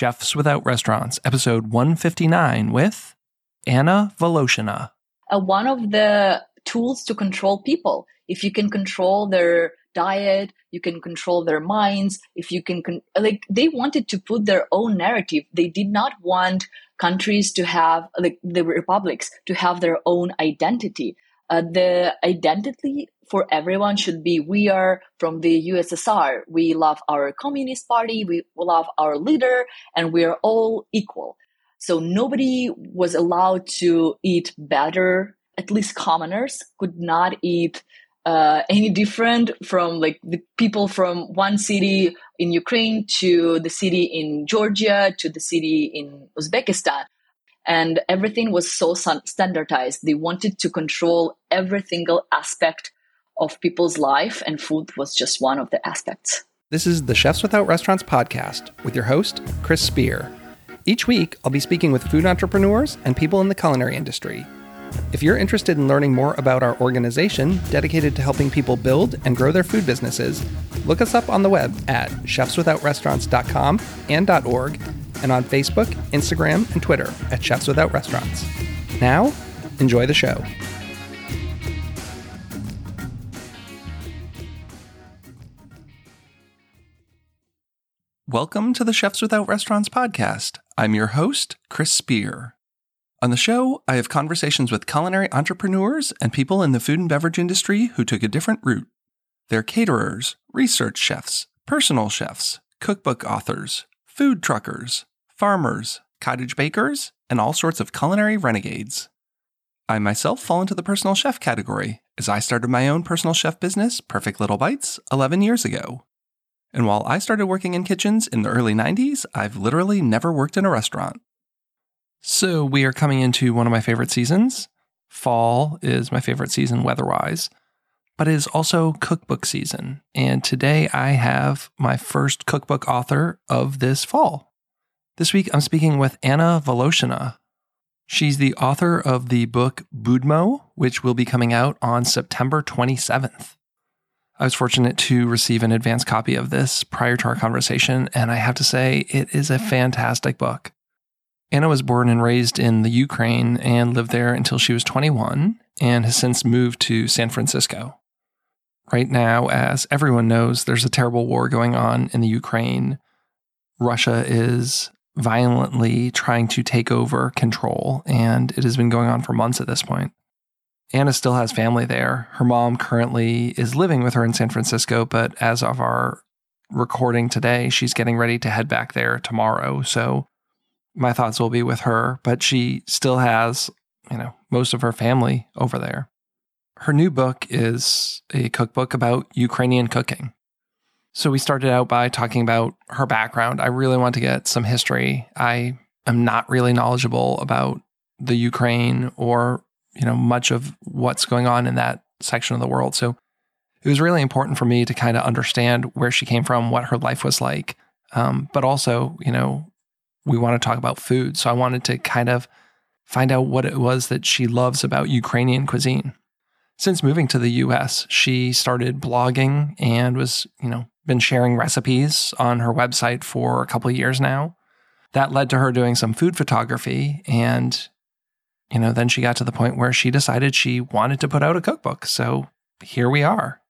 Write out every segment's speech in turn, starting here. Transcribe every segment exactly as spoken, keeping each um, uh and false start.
Chefs Without Restaurants, episode one fifty-nine with Anna Voloshina. Uh, one of the tools to control people. If you can control their diet, you can control their minds. If you can, con- like, they wanted to put their own narrative. They did not want countries to have, like, the republics to have their own identity. Uh, the identity for everyone should be, we are from the U S S R. We love our communist party. We love our leader, and we are all equal. So nobody was allowed to eat better. At least commoners could not eat uh, any different from, like, the people from one city in Ukraine to the city in Georgia to the city in Uzbekistan. And everything was so standardized. They wanted to control every single aspect of people's life, and food was just one of the aspects. This is the Chefs Without Restaurants podcast with your host, Chris Spear. Each week, I'll be speaking with food entrepreneurs and people in the culinary industry. If you're interested in learning more about our organization dedicated to helping people build and grow their food businesses, look us up on the web at chefs without restaurants dot com and .org, and on Facebook, Instagram, and Twitter at Chefs Without Restaurants. Now, enjoy the show. Welcome to the Chefs Without Restaurants podcast. I'm your host, Chris Spear. On the show, I have conversations with culinary entrepreneurs and people in the food and beverage industry who took a different route. They're caterers, research chefs, personal chefs, cookbook authors, food truckers, farmers, cottage bakers, and all sorts of culinary renegades. I myself fall into the personal chef category, as I started my own personal chef business, Perfect Little Bites, eleven years ago. And while I started working in kitchens in the early nineties, I've literally never worked in a restaurant. So we are coming into one of my favorite seasons. Fall is my favorite season weather-wise, but it is also cookbook season. And today I have my first cookbook author of this fall. This week I'm speaking with Anna Voloshina. She's the author of the book Budmo, which will be coming out on September twenty-seventh. I was fortunate to receive an advance copy of this prior to our conversation, and I have to say it is a fantastic book. Anna was born and raised in the Ukraine and lived there until she was twenty-one and has since moved to San Francisco. Right now, as everyone knows, there's a terrible war going on in the Ukraine. Russia is violently trying to take over control, and it has been going on for months at this point. Anna still has family there. Her mom currently is living with her in San Francisco, but as of our recording today, she's getting ready to head back there tomorrow, so my thoughts will be with her, but she still has, you know, most of her family over there. Her new book is a cookbook about Ukrainian cooking. So we started out by talking about her background. I really want to get some history. I am not really knowledgeable about the Ukraine or, you know, much of what's going on in that section of the world. So it was really important for me to kind of understand where she came from, what her life was like, um, but also, you know, we want to talk about food, so I wanted to kind of find out what it was that she loves about Ukrainian cuisine. Since moving to the U S, she started blogging and was, you know, been sharing recipes on her website for a couple of years now. That led to her doing some food photography, and, you know, then she got to the point where she decided she wanted to put out a cookbook. So here we are.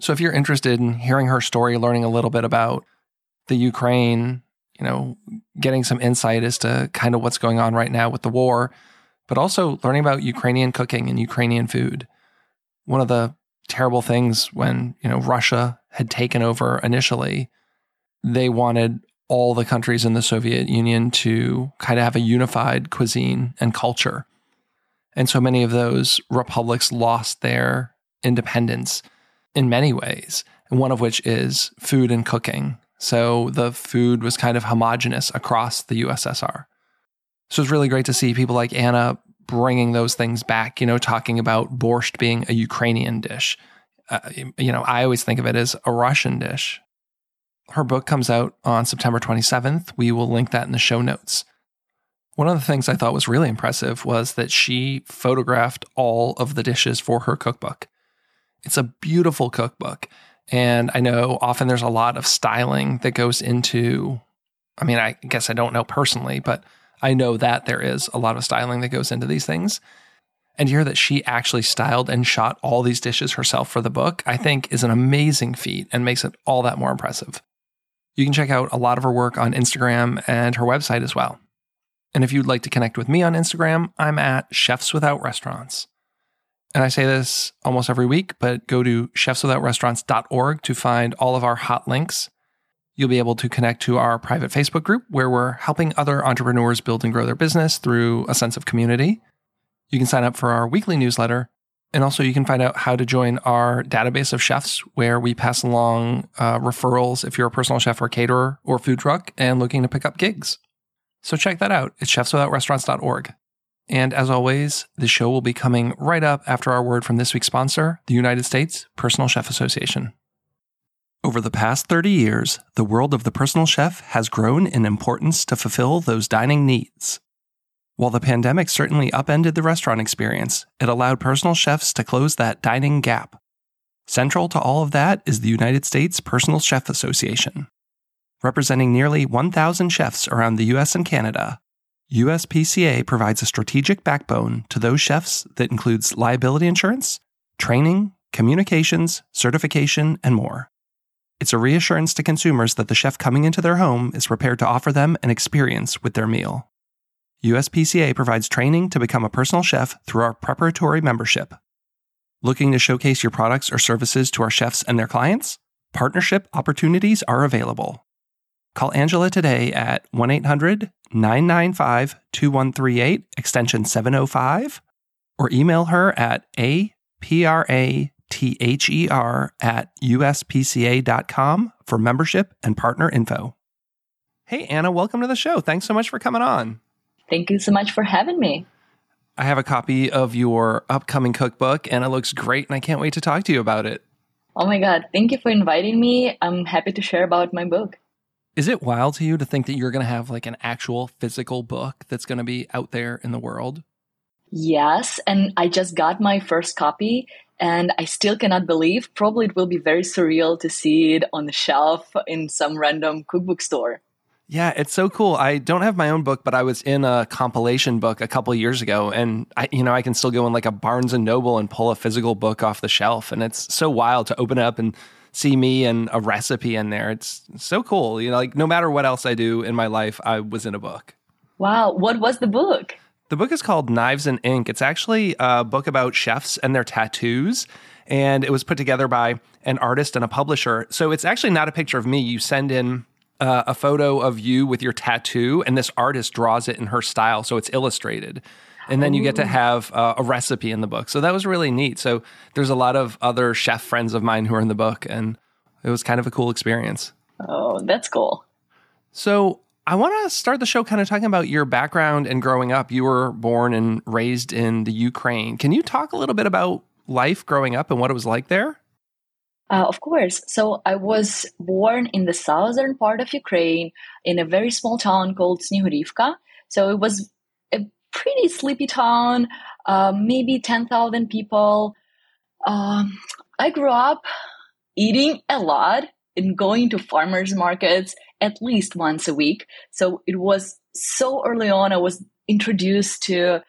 So if you're interested in hearing her story, learning a little bit about the Ukraine, you know, getting some insight as to kind of what's going on right now with the war, but also learning about Ukrainian cooking and Ukrainian food. One of the terrible things when, you know, Russia had taken over initially, they wanted all the countries in the Soviet Union to kind of have a unified cuisine and culture. And so many of those republics lost their independence in many ways, and one of which is food and cooking. So the food was kind of homogenous across the U S S R. So it's really great to see people like Anna bringing those things back, you know, talking about borscht being a Ukrainian dish. Uh, you know, I always think of it as a Russian dish. Her book comes out on September twenty-seventh. We will link that in the show notes. One of the things I thought was really impressive was that she photographed all of the dishes for her cookbook. It's a beautiful cookbook. And I know often there's a lot of styling that goes into I mean, I guess I don't know personally, but I know that there is a lot of styling that goes into these things. And to hear that she actually styled and shot all these dishes herself for the book, I think is an amazing feat and makes it all that more impressive. You can check out a lot of her work on Instagram and her website as well. And if you'd like to connect with me on Instagram, I'm at Chefs Without Restaurants. And I say this almost every week, but go to chefs without restaurants dot org to find all of our hot links. You'll be able to connect to our private Facebook group where we're helping other entrepreneurs build and grow their business through a sense of community. You can sign up for our weekly newsletter, and also you can find out how to join our database of chefs where we pass along uh, referrals if you're a personal chef or caterer or food truck and looking to pick up gigs. So check that out. It's chefs without restaurants dot org. And as always, the show will be coming right up after our word from this week's sponsor, the United States Personal Chef Association. Over the past thirty years, the world of the personal chef has grown in importance to fulfill those dining needs. While the pandemic certainly upended the restaurant experience, it allowed personal chefs to close that dining gap. Central to all of that is the United States Personal Chef Association. Representing nearly one thousand chefs around the U S and Canada, U S P C A provides a strategic backbone to those chefs that includes liability insurance, training, communications, certification, and more. It's a reassurance to consumers that the chef coming into their home is prepared to offer them an experience with their meal. U S P C A provides training to become a personal chef through our preparatory membership. Looking to showcase your products or services to our chefs and their clients? Partnership opportunities are available. Call Angela today at one eight hundred nine nine five two one three eight, extension seven oh five, or email her at A P R A T H E R at U S P C A dot com for membership and partner info. Hey, Anna, welcome to the show. Thanks so much for coming on. Thank you so much for having me. I have a copy of your upcoming cookbook, and it looks great, and I can't wait to talk to you about it. Oh my God, thank you for inviting me. I'm happy to share about my book. Is it wild to you to think that you're going to have like an actual physical book that's going to be out there in the world? Yes, and I just got my first copy and I still cannot believe. Probably it will be very surreal to see it on the shelf in some random cookbook store. Yeah, it's so cool. I don't have my own book, but I was in a compilation book a couple years ago, and I, you know, I can still go in like a Barnes and Noble and pull a physical book off the shelf, and it's so wild to open it up and see me and a recipe in there. It's so cool. You know, like no matter what else I do in my life, I was in a book. Wow. What was the book? The book is called Knives and Ink. It's actually a book about chefs and their tattoos. And it was put together by an artist and a publisher. So it's actually not a picture of me. You send in uh, a photo of you with your tattoo, and this artist draws it in her style. So it's illustrated. And then you get to have uh, a recipe in the book. So that was really neat. So there's a lot of other chef friends of mine who are in the book, and it was kind of a cool experience. Oh, that's cool. So I want to start the show kind of talking about your background and growing up. You were born and raised in the Ukraine. Can you talk a little bit about life growing up and what it was like there? Uh, of course. So I was born in the southern part of Ukraine in a very small town called Snihorivka. So it was pretty sleepy town, uh, maybe ten thousand people. Um, I grew up eating a lot and going to farmers markets at least once a week. So it was so early on, I was introduced to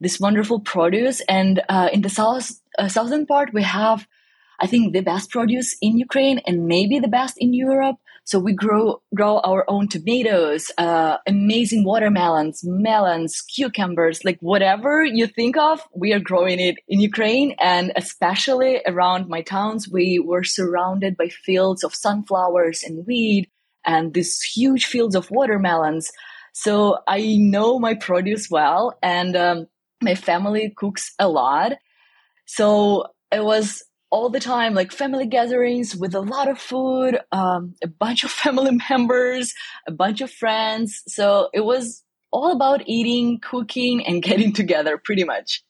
this wonderful produce. And uh, in the south, uh, southern part, we have, I think, the best produce in Ukraine and maybe the best in Europe. So we grow grow our own tomatoes, uh, amazing watermelons, melons, cucumbers, like whatever you think of, we are growing it in Ukraine. And especially around my towns, we were surrounded by fields of sunflowers and wheat and these huge fields of watermelons. So I know my produce well, and um, my family cooks a lot. So it was all the time, like family gatherings with a lot of food, um, a bunch of family members, a bunch of friends. So it was all about eating, cooking, and getting together pretty much.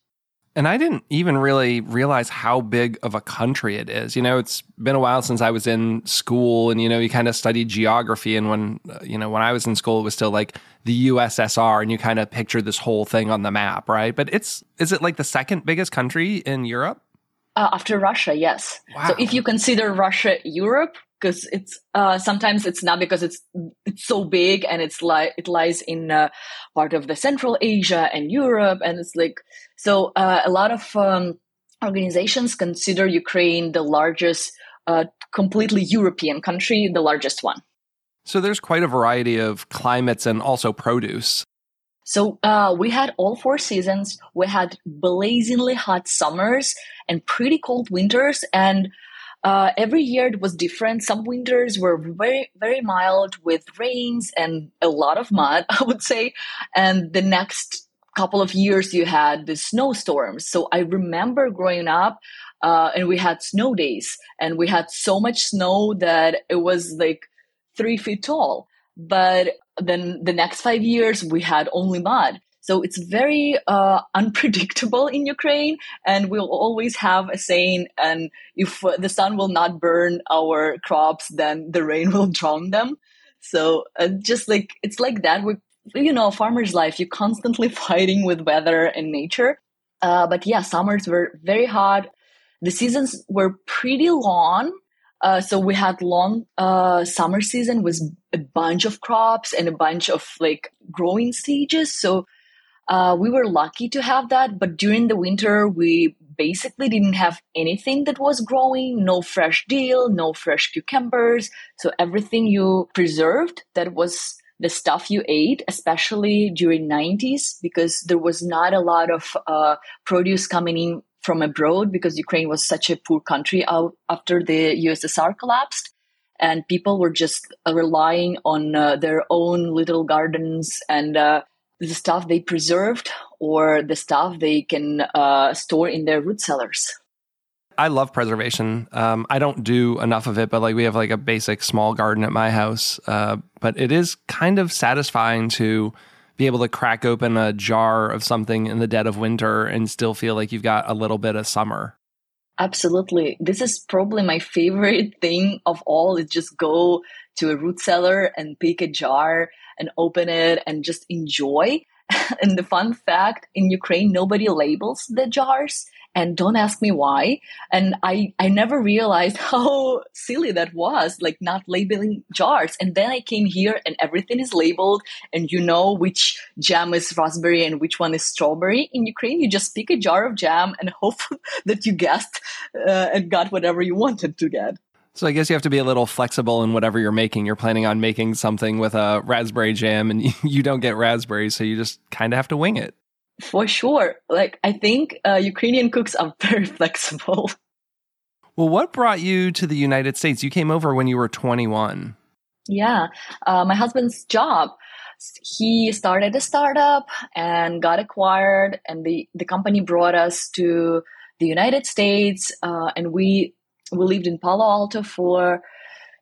And I didn't even really realize how big of a country it is. You know, it's been a while since I was in school, and, you know, you kind of studied geography. And when, you know, when I was in school, it was still like the U S S R, and you kind of picture this whole thing on the map, right? But it's, is it like the second biggest country in Europe? Uh, after Russia, yes. Wow. So if you consider Russia Europe, because it's uh, sometimes it's not because it's it's so big and it's like it lies in uh, part of the Central Asia and Europe, and it's like so uh, a lot of um, organizations consider Ukraine the largest uh, completely European country, the largest one. So there's quite a variety of climates and also produce. So uh, we had all four seasons. We had blazingly hot summers and pretty cold winters. And uh, every year it was different. Some winters were very, very mild with rains and a lot of mud, I would say. And the next couple of years you had the snowstorms. So I remember growing up uh, and we had snow days. And we had so much snow that it was like three feet tall. But then the next five years, we had only mud. So it's very uh, unpredictable in Ukraine. And we'll always have a saying, and if the sun will not burn our crops, then the rain will drown them. So uh, just like, it's like that. We, you know, farmer's life, you're constantly fighting with weather and nature. Uh, but yeah, summers were very hot. The seasons were pretty long. Uh, so we had long uh, summer season with a bunch of crops and a bunch of like growing stages. So uh, we were lucky to have that. But during the winter, we basically didn't have anything that was growing, no fresh dill, no fresh cucumbers. So everything you preserved, that was the stuff you ate, especially during nineties, because there was not a lot of uh, produce coming in from abroad, because Ukraine was such a poor country out after the U S S R collapsed, and people were just relying on uh, their own little gardens and uh, the stuff they preserved or the stuff they can uh, store in their root cellars. I love preservation. Um, I don't do enough of it, but like we have like a basic small garden at my house. Uh, but it is kind of satisfying to be able to crack open a jar of something in the dead of winter and still feel like you've got a little bit of summer. Absolutely. This is probably my favorite thing of all, is just go to a root cellar and pick a jar and open it and just enjoy. And the fun fact, in Ukraine, nobody labels the jars, and don't ask me why. And I, I never realized how silly that was, like not labeling jars. And then I came here and everything is labeled, and you know which jam is raspberry and which one is strawberry. In Ukraine, you just pick a jar of jam and hope that you guessed uh, and got whatever you wanted to get. So I guess you have to be a little flexible in whatever you're making. You're planning on making something with a raspberry jam and you don't get raspberries, so you just kind of have to wing it. For sure. Like, I think uh, Ukrainian cooks are very flexible. Well, what brought you to the United States? You came over when you were twenty-one. Yeah. Uh, my husband's job. He started a startup and got acquired, and the, the company brought us to the United States, uh, and we We lived in Palo Alto for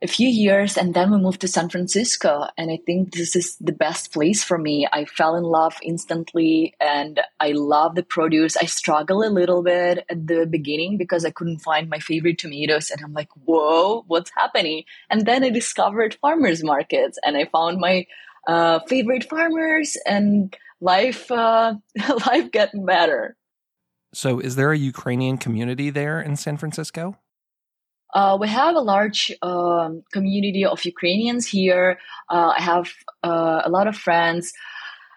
a few years, and then we moved to San Francisco. And I think this is the best place for me. I fell in love instantly, and I love the produce. I struggled a little bit at the beginning because I couldn't find my favorite tomatoes. And I'm like, whoa, what's happening? And then I discovered farmers markets, and I found my uh, favorite farmers, and life, uh, life got better. So is there a Ukrainian community there in San Francisco? Uh, we have a large um, community of Ukrainians here. Uh, I have uh, a lot of friends.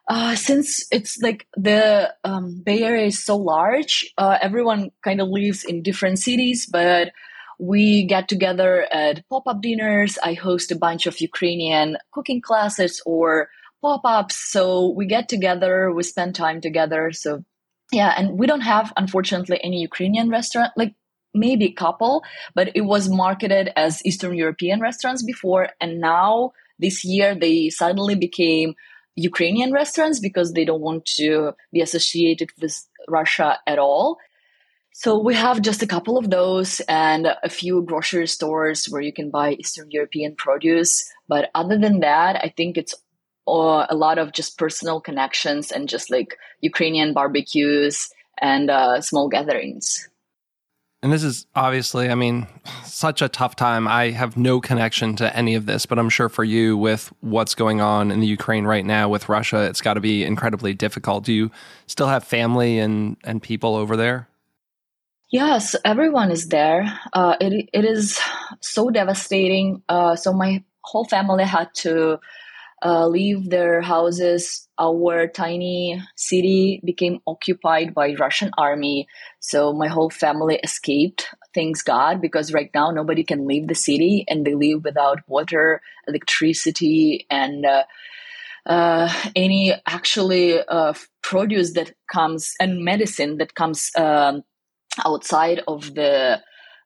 Uh, since it's like the um, Bay Area is so large, uh, everyone kind of lives in different cities, but we get together at pop-up dinners. I host a bunch of Ukrainian cooking classes or pop-ups. So we get together, we spend time together. So yeah, and we don't have, unfortunately, any Ukrainian restaurant, like maybe a couple, but it was marketed as Eastern European restaurants before. And now this year they suddenly became Ukrainian restaurants because they don't want to be associated with Russia at all. So we have just a couple of those and a few grocery stores where you can buy Eastern European produce. But other than that, I think it's uh, a lot of just personal connections and just like Ukrainian barbecues and uh, small gatherings. And this is obviously, I mean, such a tough time. I have no connection to any of this, but I'm sure for you, with what's going on in the Ukraine right now with Russia, it's got to be incredibly difficult. Do you still have family and, and people over there? Yes, everyone is there. Uh, it it is so devastating. Uh, so my whole family had to uh, leave their houses. Our tiny city became occupied by Russian army. So my whole family escaped, thanks God, because right now nobody can leave the city, and they live without water, electricity, and uh, uh, any actually uh, produce that comes and medicine that comes Um, outside of the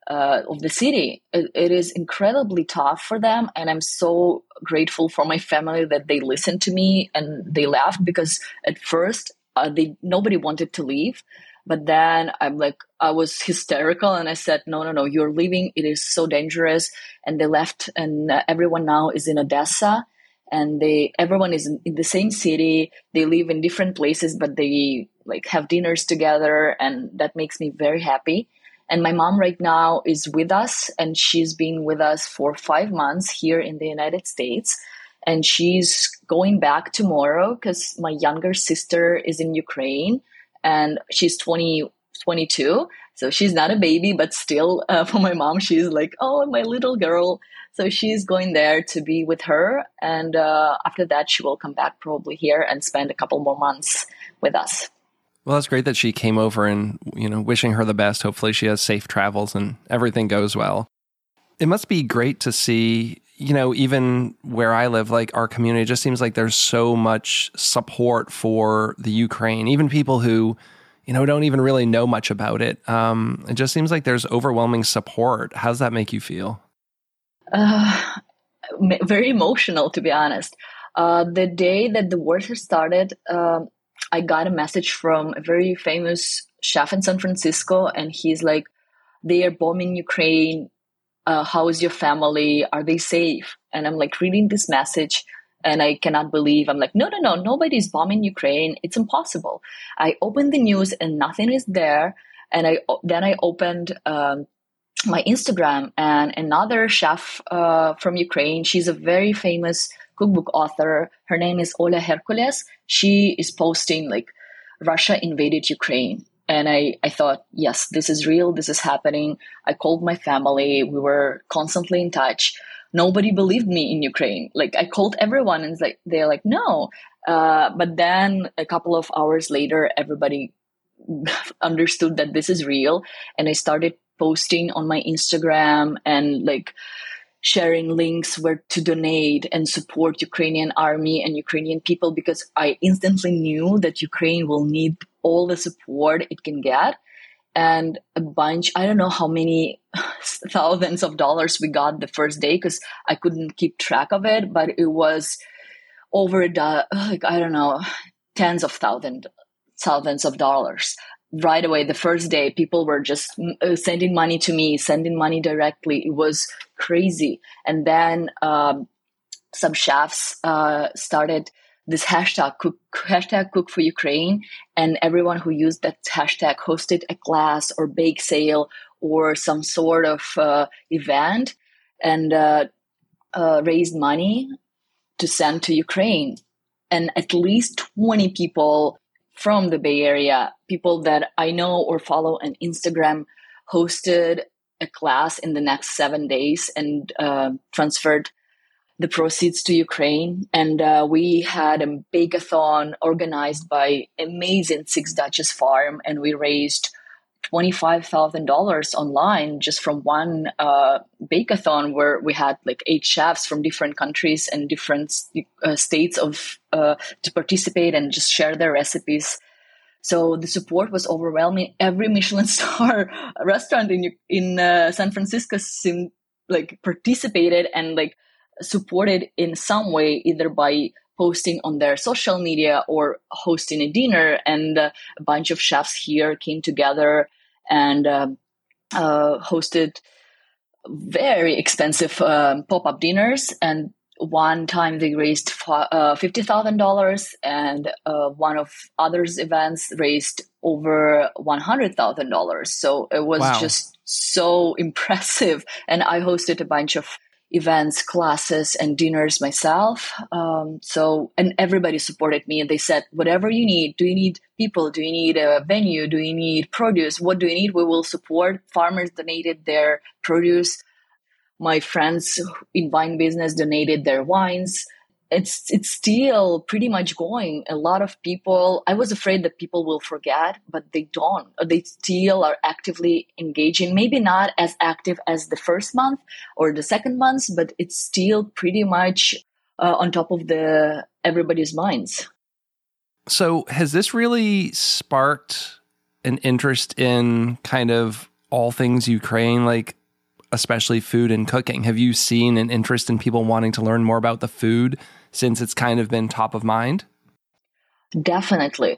uh, of the city. It, it is incredibly tough for them, and I'm so grateful for my family that they listened to me and they left, because at first uh, they nobody wanted to leave, but then I'm like I was hysterical and I said no no no you're leaving, it is so dangerous, and they left, and uh, everyone now is in Odessa, and they everyone is in the same city. They live in different places, but they like have dinners together, and that makes me very happy. And my mom right now is with us, and she's been with us for five months here in the United States, and she's going back tomorrow because my younger sister is in Ukraine, and she's twenty, twenty-two, so she's not a baby, but still uh, for my mom, she's like, oh, my little girl. So she's going there to be with her, and uh, after that, she will come back probably here and spend a couple more months with us. Well, that's great that she came over, and, you know, wishing her the best. Hopefully she has safe travels and everything goes well. It must be great to see, you know, even where I live, like our community, it just seems like there's so much support for the Ukraine, even people who, you know, don't even really know much about it. Um, it just seems like there's overwhelming support. How does that make you feel? Uh, very emotional, to be honest. Uh, the day that the war started, um, I got a message from a very famous chef in San Francisco, and he's like, they are bombing Ukraine. Uh, how is your family? Are they safe? And I'm like reading this message, and I cannot believe. I'm like, no, no, no, nobody's bombing Ukraine. It's impossible. I opened the news and nothing is there. And I then I opened um, my Instagram, and another chef uh, from Ukraine, she's a very famous cookbook author. Her name is Olia Hercules. She is posting like Russia invaded Ukraine. And I, I thought, yes, this is real. This is happening. I called my family. We were constantly in touch. Nobody believed me in Ukraine. Like I called everyone and like they're like, no. Uh, but then a couple of hours later, everybody understood that this is real. And I started posting on my Instagram and like sharing links where to donate and support Ukrainian army and Ukrainian people, because I instantly knew that Ukraine will need all the support it can get. And a bunch, I don't know how many thousands of dollars we got the first day, because I couldn't keep track of it, but it was over, like, I don't know, tens of thousands, thousands of dollars. Right away, the first day, people were just uh, sending money to me, sending money directly. It was crazy. And then um, some chefs uh, started this hashtag cook, hashtag cook for Ukraine. And everyone who used that hashtag hosted a class or bake sale or some sort of uh, event, and uh, uh, raised money to send to Ukraine. And at least twenty people from the Bay Area, people that I know or follow on Instagram, hosted a class in the next seven days and uh, transferred the proceeds to Ukraine. And uh, we had a bake-a-thon organized by amazing Six Dutchess Farm, and we raised twenty-five thousand dollars online just from one uh, bake-a-thon, where we had like eight chefs from different countries and different uh, states of uh, to participate and just share their recipes. So the support was overwhelming. Every Michelin star restaurant in in uh, San Francisco seemed like participated and like supported in some way, either by posting on their social media or hosting a dinner. And uh, a bunch of chefs here came together and uh, uh, hosted very expensive um, pop-up dinners. And one time they raised f- uh, fifty thousand dollars, and uh, one of others events raised over one hundred thousand dollars. So it was wow. Just so impressive. And I hosted a bunch of events, classes, and dinners myself. Um, so, and everybody supported me. And they said, whatever you need, do you need people? Do you need a venue? Do you need produce? What do you need? We will support. Farmers donated their produce. My friends in wine business donated their wines. It's it's still pretty much going. A lot of people, I was afraid that people will forget, but they don't. They still are actively engaging, maybe not as active as the first month or the second month, but it's still pretty much uh, on top of the everybody's minds. So has this really sparked an interest in kind of all things Ukraine, like especially food and cooking? Have you seen an interest in people wanting to learn more about the food since it's kind of been top of mind? Definitely.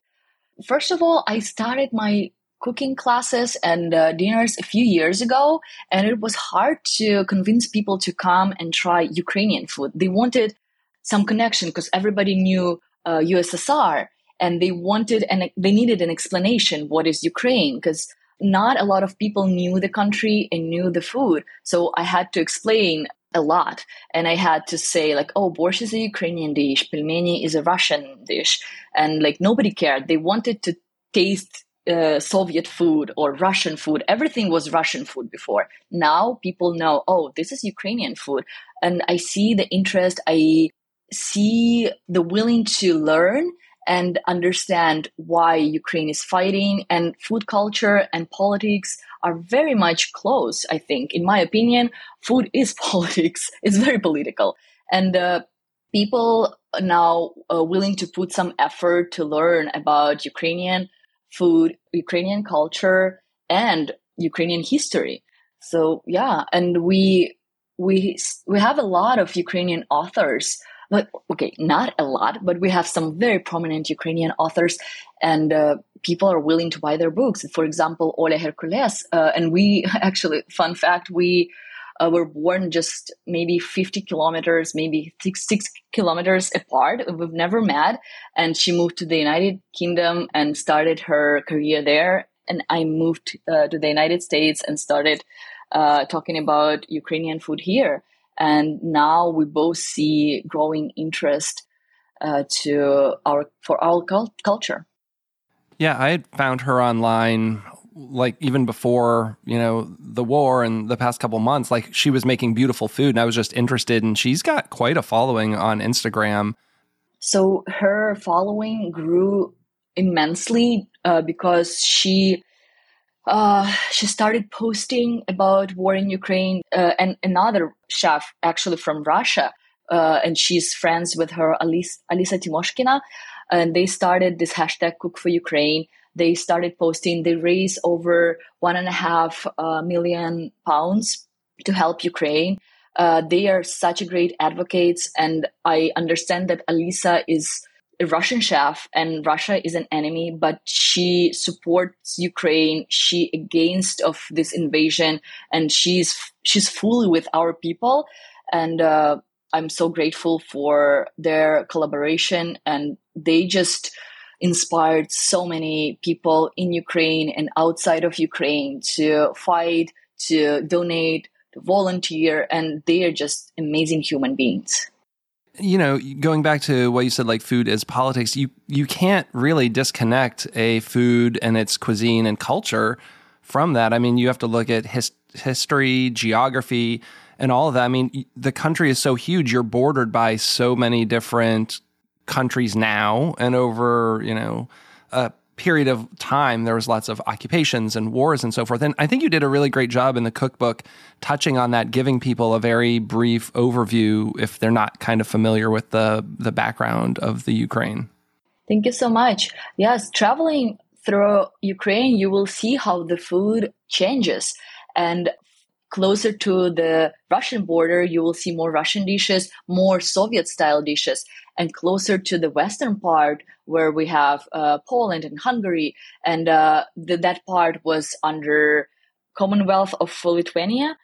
First of all, I started my cooking classes and uh, dinners a few years ago, and it was hard to convince people to come and try Ukrainian food. They wanted some connection because everybody knew uh, U S S R, and they wanted and they needed an explanation what is Ukraine, because not a lot of people knew the country and knew the food. So I had to explain a lot. And I had to say like, oh, borscht is a Ukrainian dish. Pelmeni is a Russian dish. And like nobody cared. They wanted to taste uh, Soviet food or Russian food. Everything was Russian food before. Now people know, oh, this is Ukrainian food. And I see the interest. I see the willing to learn and understand why Ukraine is fighting, and food culture and politics are very much close, I think. In my opinion, food is politics. It's very political. And uh, people are now uh, willing to put some effort to learn about Ukrainian food, Ukrainian culture, and Ukrainian history. So, yeah, and we we we have a lot of Ukrainian authors. But okay, not a lot, but we have some very prominent Ukrainian authors, and uh, people are willing to buy their books. For example, Olia Hercules, uh, and we actually, fun fact, we uh, were born just maybe fifty kilometers, maybe six, six kilometers apart. We've never met, and she moved to the United Kingdom and started her career there. And I moved uh, to the United States and started uh, talking about Ukrainian food here. And now we both see growing interest uh, to our for our cult- culture. Yeah, I had found her online, like even before, you know, the war and the past couple months. Like she was making beautiful food, and I was just interested. And she's got quite a following on Instagram. So her following grew immensely uh, because she. Uh, she started posting about war in Ukraine, uh, and another chef actually from Russia, uh, and she's friends with her, Alisa, Alisa Timoshkina, and they started this hashtag Cook for Ukraine. They started posting, they raised over one and a half uh, million pounds to help Ukraine. Uh, they are such a great advocates, and I understand that Alisa is a Russian chef, and Russia is an enemy, but she supports Ukraine. She against of this invasion, and she's she's fully with our people. And uh, I'm so grateful for their collaboration, and they just inspired so many people in Ukraine and outside of Ukraine to fight, to donate, to volunteer, and they are just amazing human beings. You know, going back to what you said, like food is politics, you, you can't really disconnect a food and its cuisine and culture from that. I mean, you have to look at his, history, geography, and all of that. I mean, the country is so huge. You're bordered by so many different countries now. And over, you know, a period of time, there was lots of occupations and wars and so forth. And I think you did a really great job in the cookbook touching on that, giving people a very brief overview if they're not kind of familiar with the, the background of the Ukraine. Thank you so much. Yes, traveling through Ukraine, you will see how the food changes. And closer to the Russian border, you will see more Russian dishes, more Soviet-style dishes. And closer to the western part, where we have uh, Poland and Hungary, and uh, the, that part was under Commonwealth of Lithuania,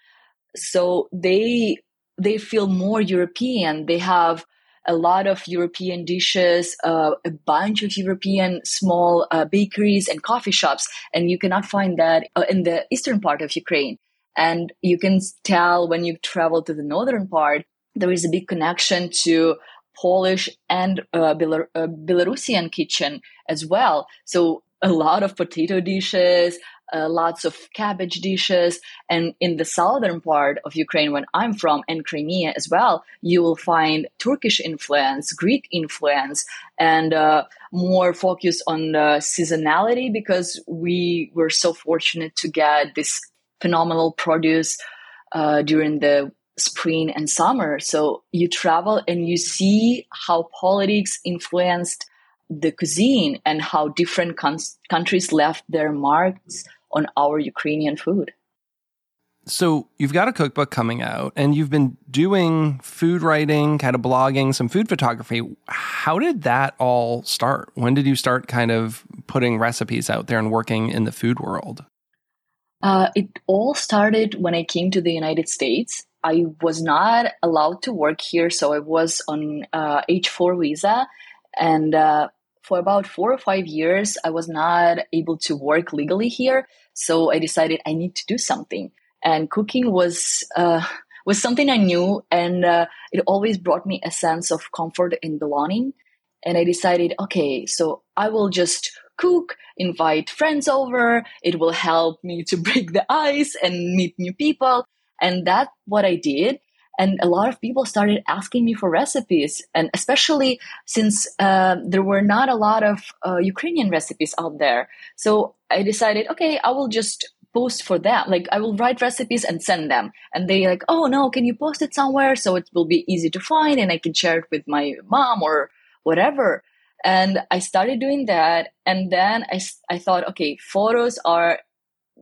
so they they feel more European. They have a lot of European dishes, uh, a bunch of European small uh, bakeries and coffee shops, and you cannot find that uh, in the eastern part of Ukraine. And you can tell when you travel to the northern part, there is a big connection to Polish and uh, Bel- uh, Belarusian kitchen as well. So a lot of potato dishes, uh, lots of cabbage dishes. And in the southern part of Ukraine, where I'm from, and Crimea as well, you will find Turkish influence, Greek influence, and uh, more focus on uh, seasonality, because we were so fortunate to get this phenomenal produce uh, during the spring and summer. So you travel and you see how politics influenced the cuisine and how different con- countries left their marks on our Ukrainian food. So you've got a cookbook coming out and you've been doing food writing, kind of blogging, some food photography. How did that all start? When did you start kind of putting recipes out there and working in the food world? Uh, it all started when I came to the United States. I was not allowed to work here, so I was on uh, H four visa. And uh, for about four or five years, I was not able to work legally here. So I decided I need to do something. And cooking was uh, was something I knew, and uh, it always brought me a sense of comfort and belonging. And I decided, okay, so I will just cook, invite friends over. It will help me to break the ice and meet new people. And that's what I did. And a lot of people started asking me for recipes. And especially since uh, there were not a lot of uh, Ukrainian recipes out there. So I decided, okay, I will just post for them. Like, I will write recipes and send them. And they like, oh no, can you post it somewhere? So it will be easy to find and I can share it with my mom or whatever. And I started doing that. And then I, I thought, okay, photos are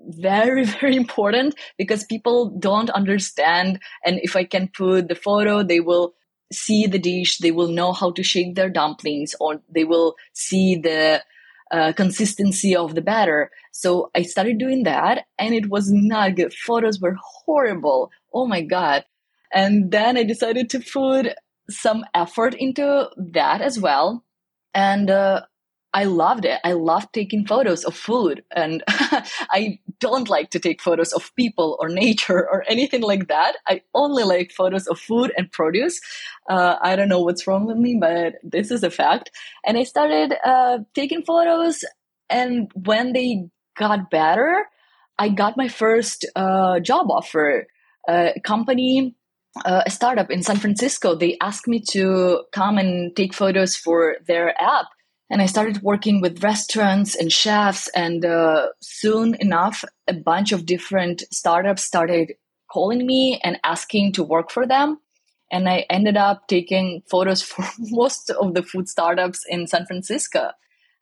very, very important because people don't understand. And if I can put the photo, they will see the dish. They will know how to shape their dumplings, or they will see the uh, consistency of the batter. So I started doing that, and it was not good. Photos were horrible. Oh my God. And then I decided to put some effort into that as well. And, uh, I loved it. I loved taking photos of food. And I don't like to take photos of people or nature or anything like that. I only like photos of food and produce. Uh, I don't know what's wrong with me, but this is a fact. And I started uh, taking photos. And when they got better, I got my first uh, job offer. A company, uh, a startup in San Francisco, they asked me to come and take photos for their app. And I started working with restaurants and chefs, and uh, soon enough, a bunch of different startups started calling me and asking to work for them. And I ended up taking photos for most of the food startups in San Francisco.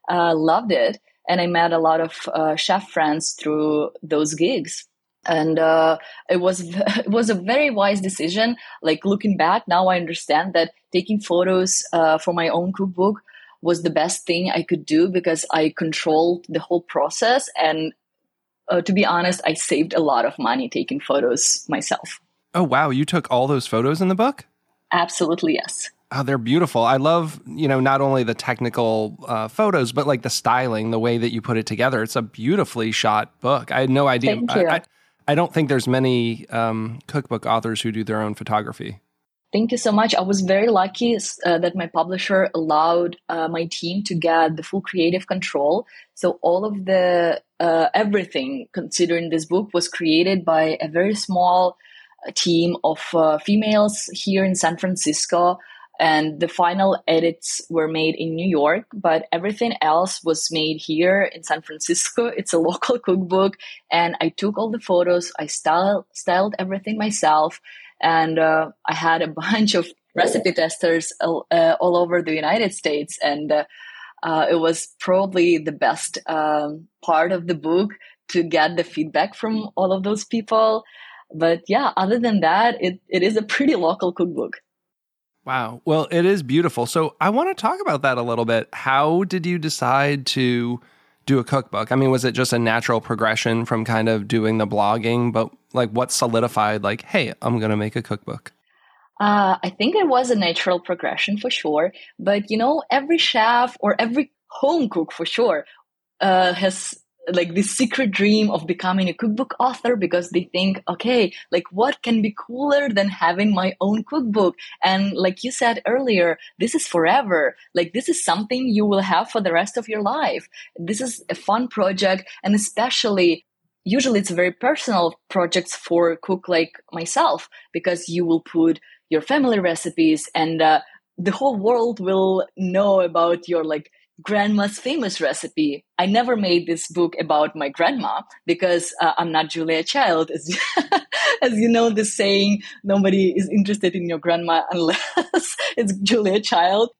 Uh, loved it. And I met a lot of uh, chef friends through those gigs. And uh, it was it was a very wise decision. Like, looking back, now I understand that taking photos uh, for my own cookbook was the best thing I could do, because I controlled the whole process. And uh, to be honest, I saved a lot of money taking photos myself. Oh, wow. You took all those photos in the book? Absolutely, yes. Oh, they're beautiful. I love, you know, not only the technical uh, photos, but like the styling, the way that you put it together. It's a beautifully shot book. I had no idea. Thank you. I, I, I don't think there's many um, cookbook authors who do their own photography. Thank you so much. I was very lucky uh, that my publisher allowed uh, my team to get the full creative control. So all of the, uh, everything considering this book was created by a very small team of uh, females here in San Francisco. And the final edits were made in New York, but everything else was made here in San Francisco. It's a local cookbook. And I took all the photos. I style, styled everything myself. And uh, I had a bunch of recipe testers all, uh, all over the United States. And uh, uh, it was probably the best um, part of the book to get the feedback from all of those people. But yeah, other than that, it, it is a pretty local cookbook. Wow. Well, it is beautiful. So I want to talk about that a little bit. How did you decide to do a cookbook? I mean, was it just a natural progression from kind of doing the blogging, but like what solidified like, hey, I'm going to make a cookbook? Uh, I think it was a natural progression for sure. But, you know, every chef or every home cook for sure uh, has like this secret dream of becoming a cookbook author, because they think, okay, like what can be cooler than having my own cookbook? And like you said earlier, this is forever. Like this is something you will have for the rest of your life. This is a fun project. And especially, usually it's very personal projects for a cook like myself, because you will put your family recipes and uh, the whole world will know about your like grandma's famous recipe. I never made this book about my grandma because uh, I'm not Julia Child. As you, as you know, the saying, nobody is interested in your grandma unless it's Julia Child.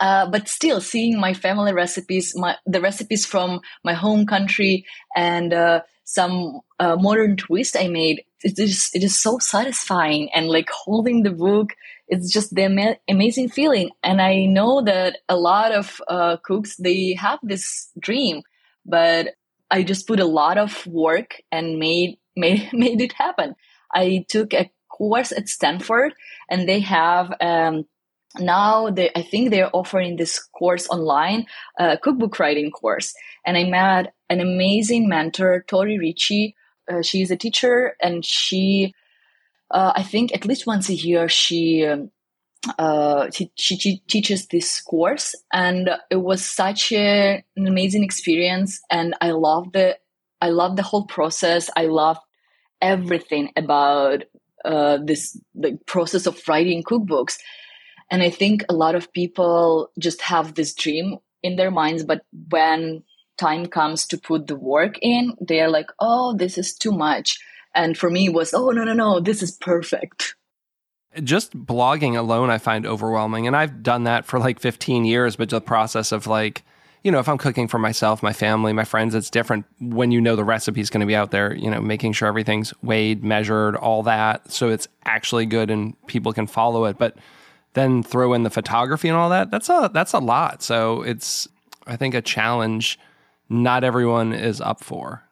Uh, but still, seeing my family recipes, my, the recipes from my home country, and uh, some uh, modern twist I made, it is it is so satisfying. And like holding the book, it's just the ama- amazing feeling. And I know that a lot of uh, cooks, they have this dream, but I just put a lot of work and made made made it happen. I took a course at Stanford, and they have. Um, Now, they, I think they're offering this course online, a uh, cookbook writing course. And I met an amazing mentor, Tori Ritchie. Uh, she is a teacher, and she, uh, I think at least once a year, she, uh, she, she teaches this course. And it was such a, an amazing experience. And I love the, I love the whole process. I love everything about uh, this the process of writing cookbooks. And I think a lot of people just have this dream in their minds, but when time comes to put the work in, they're like, oh, this is too much. And for me, it was, oh, no, no, no, this is perfect. Just blogging alone, I find overwhelming. And I've done that for like fifteen years, but the process of like, you know, if I'm cooking for myself, my family, my friends, it's different when you know the recipe is going to be out there, you know, making sure everything's weighed, measured, all that. So it's actually good and people can follow it. But then throw in the photography and all that, that's a that's a lot. So it's, I think, a challenge not everyone is up for.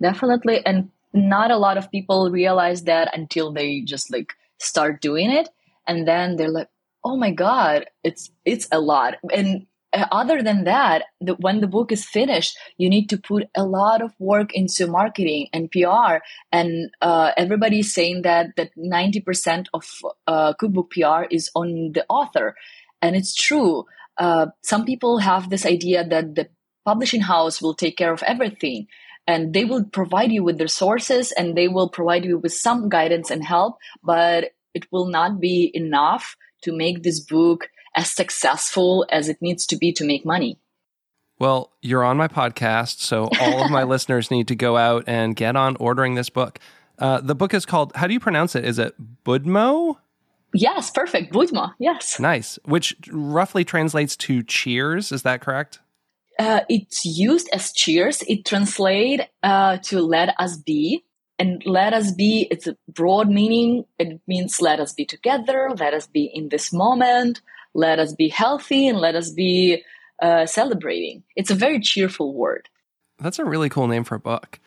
Definitely. And not a lot of people realize that until they just like start doing it. And then they're like, oh my God, it's it's a lot. And other than that, the, when the book is finished, you need to put a lot of work into marketing and P R. And uh, everybody's saying that that ninety percent of uh, cookbook P R is on the author. And it's true. Uh, some people have this idea that the publishing house will take care of everything. And they will provide you with the resources, and they will provide you with some guidance and help. But it will not be enough to make this book as successful as it needs to be to make money. Well, you're on my podcast, so all of my listeners need to go out and get on ordering this book. Uh, the book is called, how do you pronounce it? Is it Budmo? Yes, perfect. Budmo, yes. Nice, which roughly translates to cheers. Is that correct? Uh, it's used as cheers. It translates uh, to let us be. And let us be, it's a broad meaning. It means let us be together, let us be in this moment, let us be healthy, and let us be uh, celebrating. It's a very cheerful word. That's a really cool name for a book.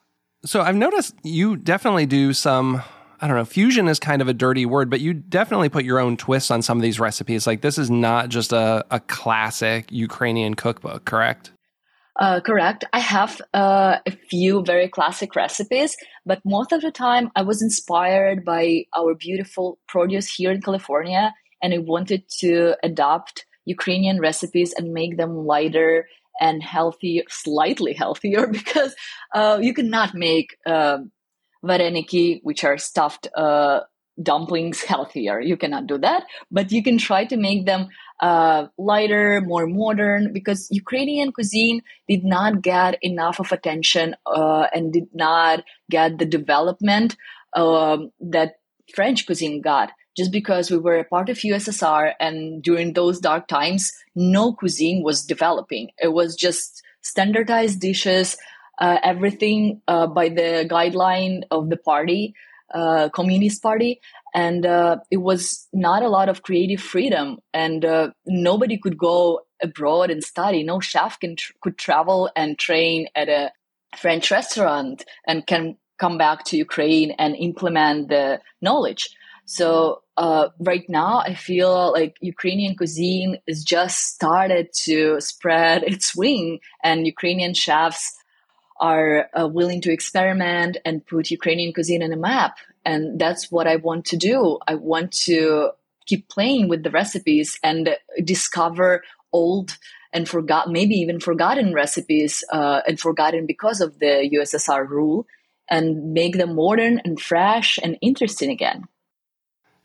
So I've noticed you definitely do some, I don't know, fusion is kind of a dirty word, but you definitely put your own twists on some of these recipes. Like this is not just a, a classic Ukrainian cookbook, correct? Uh, correct. I have uh, a few very classic recipes, but most of the time I was inspired by our beautiful produce here in California, and I wanted to adopt Ukrainian recipes and make them lighter and healthier, slightly healthier, because uh, you cannot make uh, vareniki, which are stuffed uh, dumplings, healthier. You cannot do that, but you can try to make them uh, lighter, more modern, because Ukrainian cuisine did not get enough of attention uh, and did not get the development um, that French cuisine got. Just because we were a part of U S S R, and during those dark times, no cuisine was developing. It was just standardized dishes, uh, everything uh, by the guideline of the party, uh, Communist Party. And uh, it was not a lot of creative freedom. And uh, nobody could go abroad and study. No chef can tr- could travel and train at a French restaurant and can come back to Ukraine and implement the knowledge. So uh, right now, I feel like Ukrainian cuisine is just started to spread its wing, and Ukrainian chefs are uh, willing to experiment and put Ukrainian cuisine on a map. And that's what I want to do. I want to keep playing with the recipes and discover old and forgot, maybe even forgotten recipes uh, and forgotten because of the U S S R rule, and make them modern and fresh and interesting again.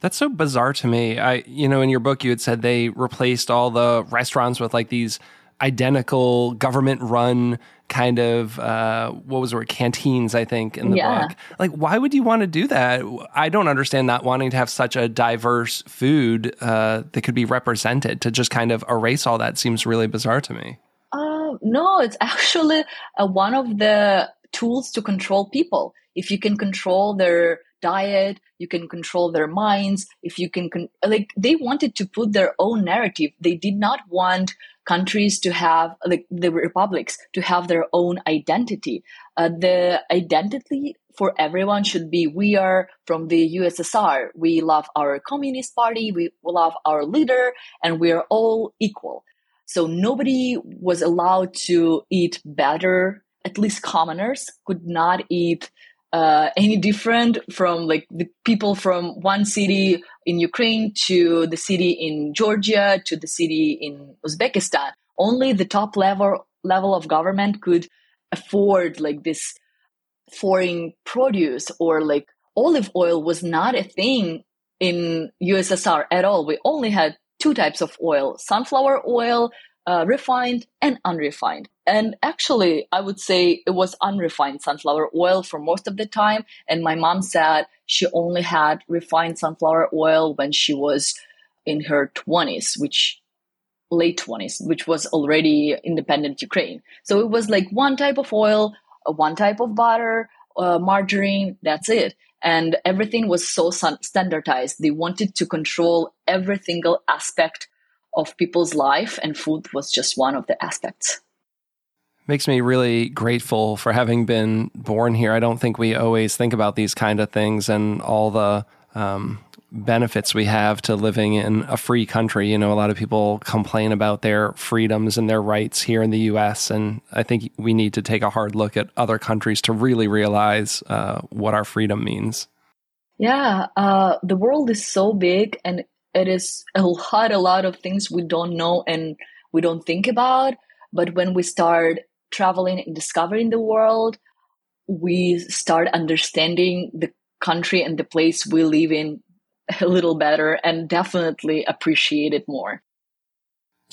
That's so bizarre to me. I, you know, in your book, you had said they replaced all the restaurants with like these identical government-run kind of, uh, what was the word, canteens, I think, in the yeah. book. Like, why would you want to do that? I don't understand not wanting to have such a diverse food uh, that could be represented. To just kind of erase all that seems really bizarre to me. Uh, no, it's actually uh, one of the tools to control people. If you can control their diet, you can control their minds. If you can, con- like, they wanted to put their own narrative. They did not want countries to have, like, the republics to have their own identity. Uh, the identity for everyone should be, we are from the U S S R. We love our communist party. We love our leader, and we are all equal. So nobody was allowed to eat better. At least commoners could not eat Uh, any different from like the people from one city in Ukraine to the city in Georgia to the city in Uzbekistan. Only the top level level of government could afford like this foreign produce, or like olive oil was not a thing in U S S R at all. We only had two types of oil: sunflower oil, uh, refined and unrefined. And actually, I would say it was unrefined sunflower oil for most of the time. And my mom said she only had refined sunflower oil when she was in her twenties, which late twenties, which was already independent Ukraine. So it was like one type of oil, one type of butter, uh, margarine, that's it. And everything was so standardized. They wanted to control every single aspect of people's life, and food was just one of the aspects. Makes me really grateful for having been born here. I don't think we always think about these kind of things and all the um, benefits we have to living in a free country. You know, a lot of people complain about their freedoms and their rights here in the U S, and I think we need to take a hard look at other countries to really realize uh, what our freedom means. Yeah, uh, the world is so big, and it is a lot, a lot of things we don't know and we don't think about. But when we start traveling and discovering the world, we start understanding the country and the place we live in a little better, and definitely appreciate it more.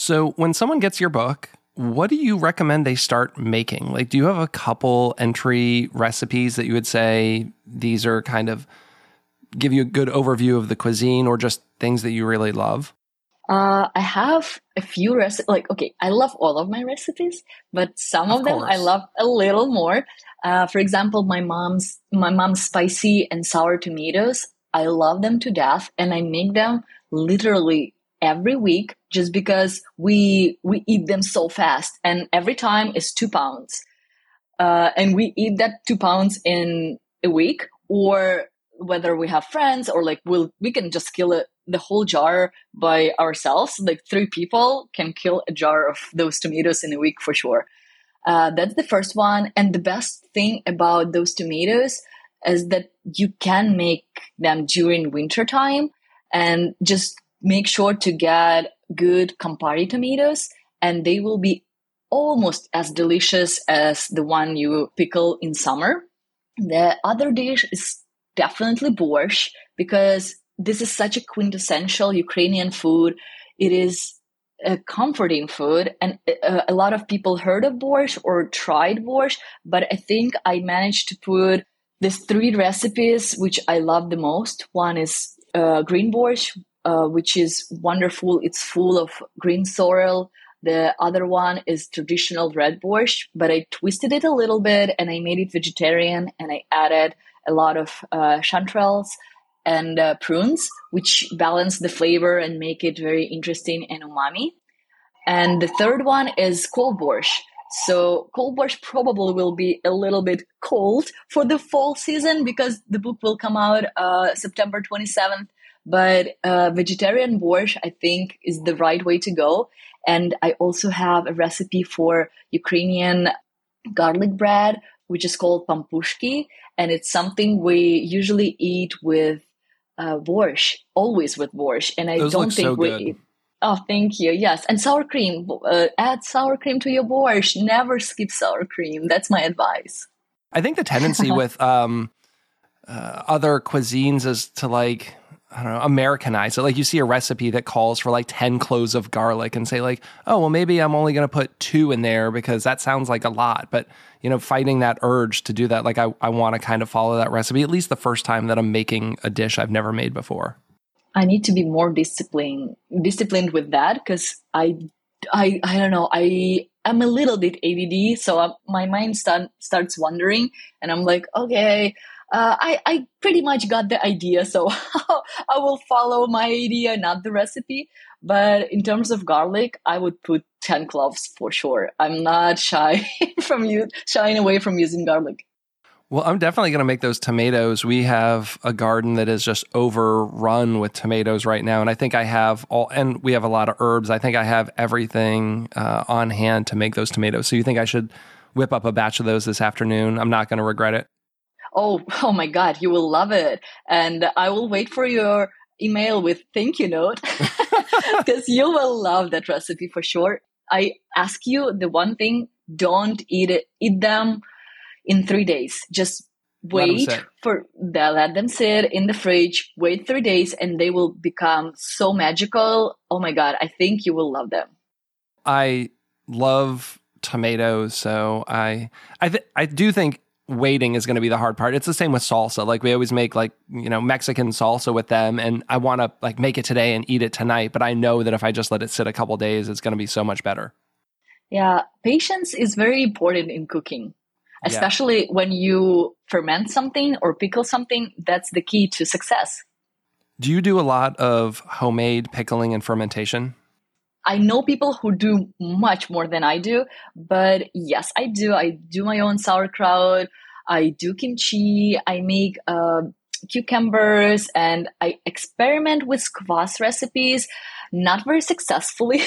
So when someone gets your book, what do you recommend they start making? Like, do you have a couple entry recipes that you would say these are kind of give you a good overview of the cuisine, or just things that you really love? Uh, I have a few recipes, like, okay, I love all of my recipes, but some of, of them I love a little more. Uh, for example, my mom's, my mom's spicy and sour tomatoes. I love them to death, and I make them literally every week just because we, we eat them so fast, and every time is two pounds. Uh, and we eat that two pounds in a week, or whether we have friends, or like we'll, we can just kill it. The whole jar by ourselves, like three people can kill a jar of those tomatoes in a week for sure. Uh, that's the first one. And the best thing about those tomatoes is that you can make them during winter time, and just make sure to get good Campari tomatoes, and they will be almost as delicious as the one you pickle in summer. The other dish is definitely borscht, because this is such a quintessential Ukrainian food. It is a comforting food. And a, a lot of people heard of borscht or tried borscht, but I think I managed to put these three recipes, which I love the most. One is uh, green borscht, uh, which is wonderful. It's full of green sorrel. The other one is traditional red borscht, but I twisted it a little bit and I made it vegetarian, and I added a lot of uh, chanterelles and uh, prunes, which balance the flavor and make it very interesting and umami. And the third one is cold borscht. So cold borscht probably will be a little bit cold for the fall season, because the book will come out uh, September twenty-seventh. But uh, vegetarian borscht, I think, is the right way to go. And I also have a recipe for Ukrainian garlic bread, which is called pampushki, and it's something we usually eat with uh, borscht, always with borscht. And I Those don't think so we good. eat. Oh, thank you. Yes. And sour cream. Uh, add sour cream to your borscht. Never skip sour cream. That's my advice. I think the tendency with um, uh, other cuisines is to like, I don't know, Americanize it. Like you see a recipe that calls for like ten cloves of garlic and say like, oh, well, maybe I'm only going to put two in there because that sounds like a lot. But, you know, fighting that urge to do that, like I, I want to kind of follow that recipe, at least the first time that I'm making a dish I've never made before. I need to be more disciplined, disciplined with that because I, I, I don't know, I am a little bit A D D. So I'm, my mind start, starts wandering and I'm like, okay, uh, I, I pretty much got the idea. So I will follow my idea, not the recipe. But in terms of garlic, I would put ten cloves for sure. I'm not shy from you, shying away from using garlic. Well, I'm definitely going to make those tomatoes. We have a garden that is just overrun with tomatoes right now. And I think I have all, and we have a lot of herbs. I think I have everything uh, on hand to make those tomatoes. So you think I should whip up a batch of those this afternoon? I'm not going to regret it. Oh, oh my God, you will love it. And I will wait for your email with thank you note because you will love that recipe for sure. I ask you the one thing, don't eat it, eat them in three days. Just wait for that. Let them sit in the fridge, wait three days, and they will become so magical. Oh my God, I think you will love them. I love tomatoes. So I, I, th- I do think waiting is going to be the hard part. It's the same with salsa. Like we always make like, you know, Mexican salsa with them. And I want to like make it today and eat it tonight. But I know that if I just let it sit a couple days, it's going to be so much better. Yeah. Patience is very important in cooking. Especially yeah. when you ferment something or pickle something, that's the key to success. Do you do a lot of homemade pickling and fermentation? I know people who do much more than I do, but yes, I do. I do my own sauerkraut. I do kimchi. I make uh, cucumbers and I experiment with kvass recipes, not very successfully.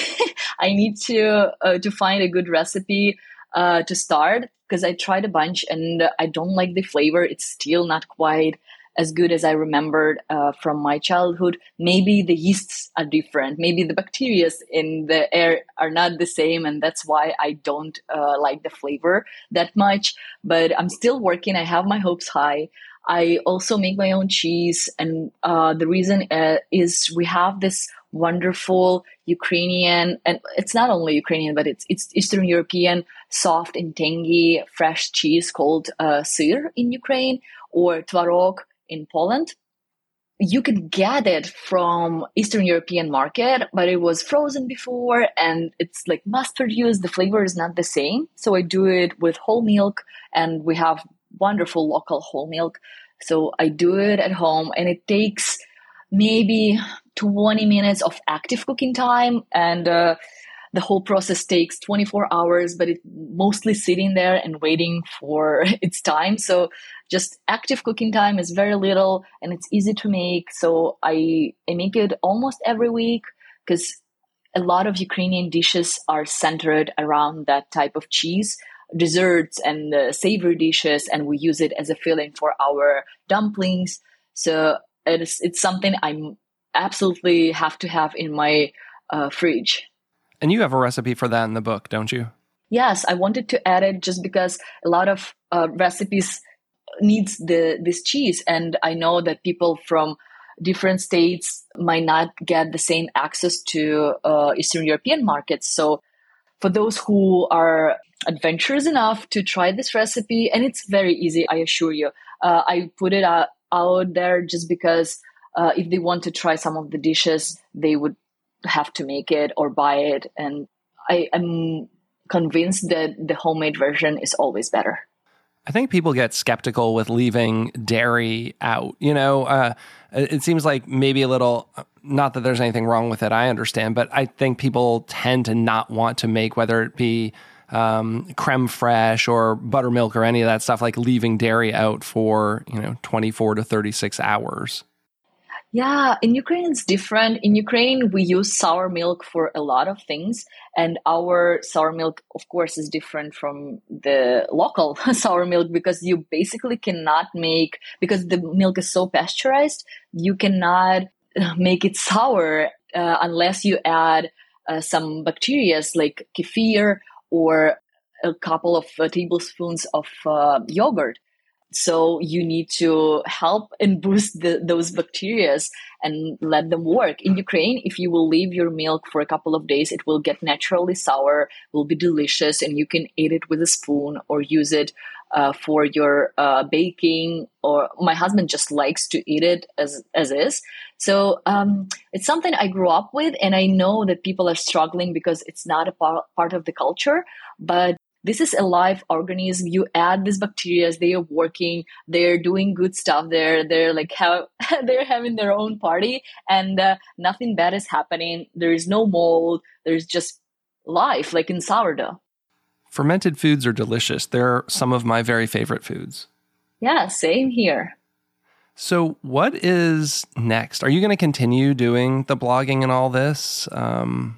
I need to uh, to find a good recipe uh, to start. Because I tried a bunch and I don't like the flavor. It's still not quite as good as I remembered uh, from my childhood. Maybe the yeasts are different. Maybe the bacteria in the air are not the same. And that's why I don't uh, like the flavor that much. But I'm still working. I have my hopes high. I also make my own cheese. And uh, the reason uh, is we have this wonderful Ukrainian, and it's not only Ukrainian, but it's it's Eastern European soft and tangy fresh cheese called uh, syr in Ukraine or tvarog in Poland. You can get it from Eastern European market, but it was frozen before and it's like mustard use. The flavor is not the same. So I do it with whole milk and we have wonderful local whole milk. So I do it at home and it takes maybe twenty minutes of active cooking time and uh, the whole process takes twenty-four hours, but it's mostly sitting there and waiting for its time. So just active cooking time is very little and it's easy to make. So I, I make it almost every week because a lot of Ukrainian dishes are centered around that type of cheese, desserts and uh, savory dishes. And we use it as a filling for our dumplings. So it's, it's something I'm absolutely have to have in my uh, fridge. And you have a recipe for that in the book, don't you? Yes, I wanted to add it just because a lot of uh, recipes needs the this cheese. And I know that people from different states might not get the same access to uh, Eastern European markets. So for those who are adventurous enough to try this recipe, and it's very easy, I assure you. Uh, I put it out, out there just because Uh, if they want to try some of the dishes, they would have to make it or buy it. And I am convinced that the homemade version is always better. I think people get skeptical with leaving dairy out. You know, uh, it seems like maybe a little, not that there's anything wrong with it, I understand, but I think people tend to not want to make, whether it be Um, creme fraiche or buttermilk or any of that stuff, like leaving dairy out for, you know, twenty-four to thirty-six hours. Yeah, in Ukraine, it's different. In Ukraine, we use sour milk for a lot of things. And our sour milk, of course, is different from the local sour milk because you basically cannot make, because the milk is so pasteurized, you cannot make it sour uh, unless you add uh, some bacteria like kefir or a couple of uh, tablespoons of uh, yogurt. So you need to help and boost the, those bacteria and let them work. In Ukraine, if you will leave your milk for a couple of days, it will get naturally sour, will be delicious, and you can eat it with a spoon or use it uh, for your uh, baking. Or my husband just likes to eat it as, as is. So um, it's something I grew up with, and I know that people are struggling because it's not a par- part of the culture, but this is a live organism. You add these bacteria, they are working, they're doing good stuff there. They're like, have, they're having their own party and uh, nothing bad is happening. There is no mold. There's just life, like in sourdough. Fermented foods are delicious. They're some of my very favorite foods. Yeah, same here. So what is next? Are you going to continue doing the blogging and all this? Um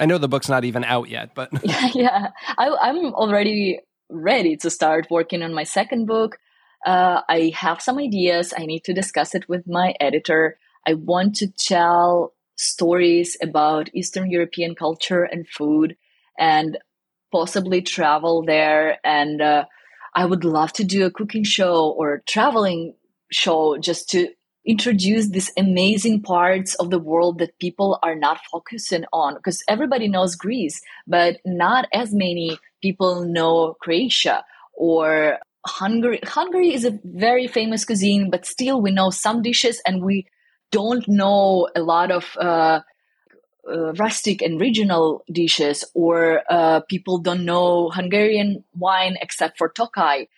I know the book's not even out yet, but... yeah, yeah. I, I'm already ready to start working on my second book. Uh, I have some ideas. I need to discuss it with my editor. I want to tell stories about Eastern European culture and food and possibly travel there. And uh, I would love to do a cooking show or a traveling show just to introduce these amazing parts of the world that people are not focusing on, because everybody knows Greece, but not as many people know Croatia or Hungary. Hungary is a very famous cuisine, but still we know some dishes and we don't know a lot of uh, uh, rustic and regional dishes, or uh, people don't know Hungarian wine except for Tokaj.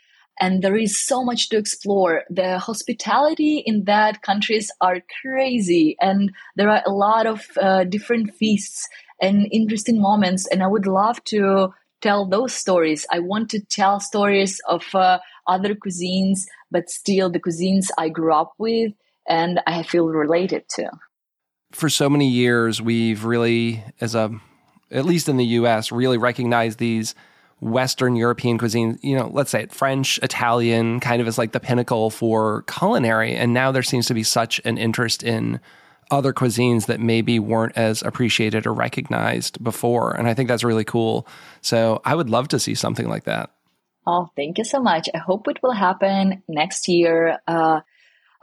And there is so much to explore. The hospitality in that countries are crazy. And there are a lot of uh, different feasts and interesting moments. And I would love to tell those stories. I want to tell stories of uh, other cuisines, but still the cuisines I grew up with and I feel related to. For so many years, we've really, as a, at least in the U S, really recognized these Western European cuisine, you know, let's say it, French, Italian, kind of is like the pinnacle for culinary. And now there seems to be such an interest in other cuisines that maybe weren't as appreciated or recognized before. And I think that's really cool. So I would love to see something like that. Oh, thank you so much. I hope it will happen next year. Uh,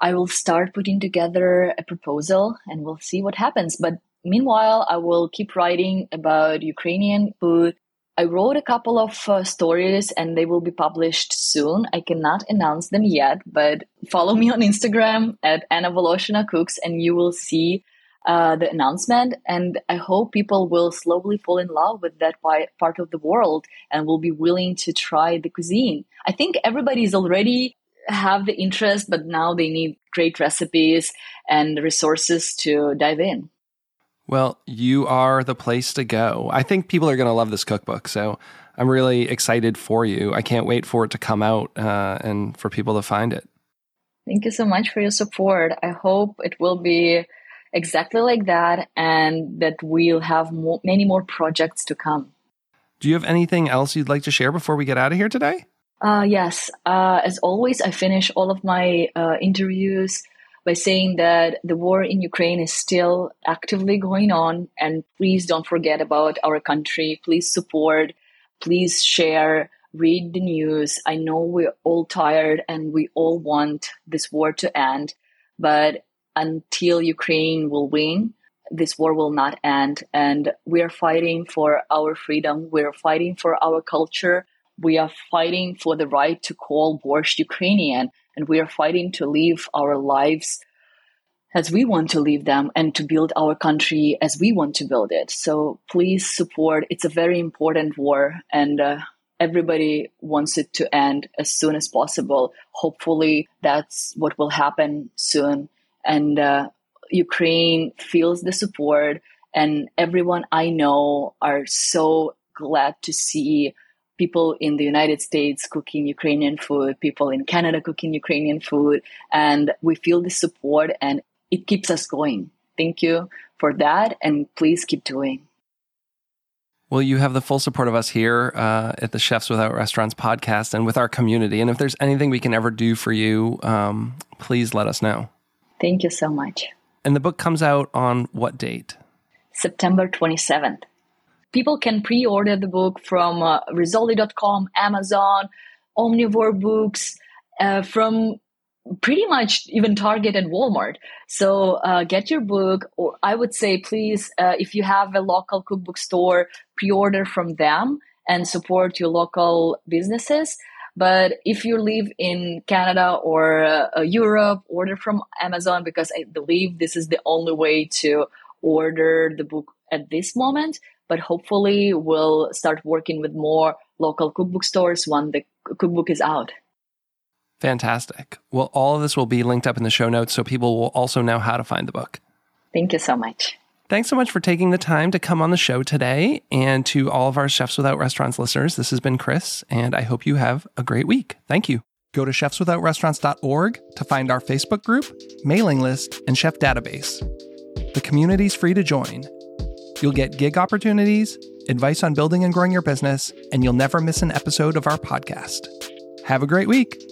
I will start putting together a proposal and we'll see what happens. But meanwhile, I will keep writing about Ukrainian food. I wrote a couple of uh, stories and they will be published soon. I cannot announce them yet, but follow me on Instagram at Anna Voloshina Cooks and you will see uh, the announcement. And I hope people will slowly fall in love with that part of the world and will be willing to try the cuisine. I think everybody is already have the interest, but now they need great recipes and resources to dive in. Well, you are the place to go. I think people are going to love this cookbook, so I'm really excited for you. I can't wait for it to come out uh, and for people to find it. Thank you so much for your support. I hope it will be exactly like that and that we'll have more, many more projects to come. Do you have anything else you'd like to share before we get out of here today? Uh, yes. Uh, as always, I finish all of my uh, interviews by saying that the war in Ukraine is still actively going on. And please don't forget about our country. Please support, please share, read the news. I know we're all tired and we all want this war to end. But until Ukraine will win, this war will not end. And we are fighting for our freedom. We're fighting for our culture. We are fighting for the right to call borscht Ukrainian, and we are fighting to live our lives as we want to live them and to build our country as we want to build it. So please support. It's a very important war, and uh, everybody wants it to end as soon as possible. Hopefully, that's what will happen soon. And uh, Ukraine feels the support, and everyone I know are so glad to see people in the United States cooking Ukrainian food, people in Canada cooking Ukrainian food, and we feel the support and it keeps us going. Thank you for that, and please keep doing. Well, you have the full support of us here uh, at the Chefs Without Restaurants podcast and with our community. And if there's anything we can ever do for you, um, please let us know. Thank you so much. And the book comes out on what date? September twenty-seventh. People can pre-order the book from uh, Rizzoli dot com, Amazon, Omnivore Books, uh, from pretty much even Target and Walmart. So uh, get your book. Or I would say, please, uh, if you have a local cookbook store, pre-order from them and support your local businesses. But if you live in Canada or uh, Europe, order from Amazon, because I believe this is the only way to order the book at this moment. But hopefully we'll start working with more local cookbook stores when the cookbook is out. Fantastic. Well, all of this will be linked up in the show notes, so people will also know how to find the book. Thank you so much. Thanks so much for taking the time to come on the show today. And to all of our Chefs Without Restaurants listeners, this has been Chris, and I hope you have a great week. Thank you. Go to chefs without restaurants dot org to find our Facebook group, mailing list, and chef database. The community's free to join. You'll get gig opportunities, advice on building and growing your business, and you'll never miss an episode of our podcast. Have a great week.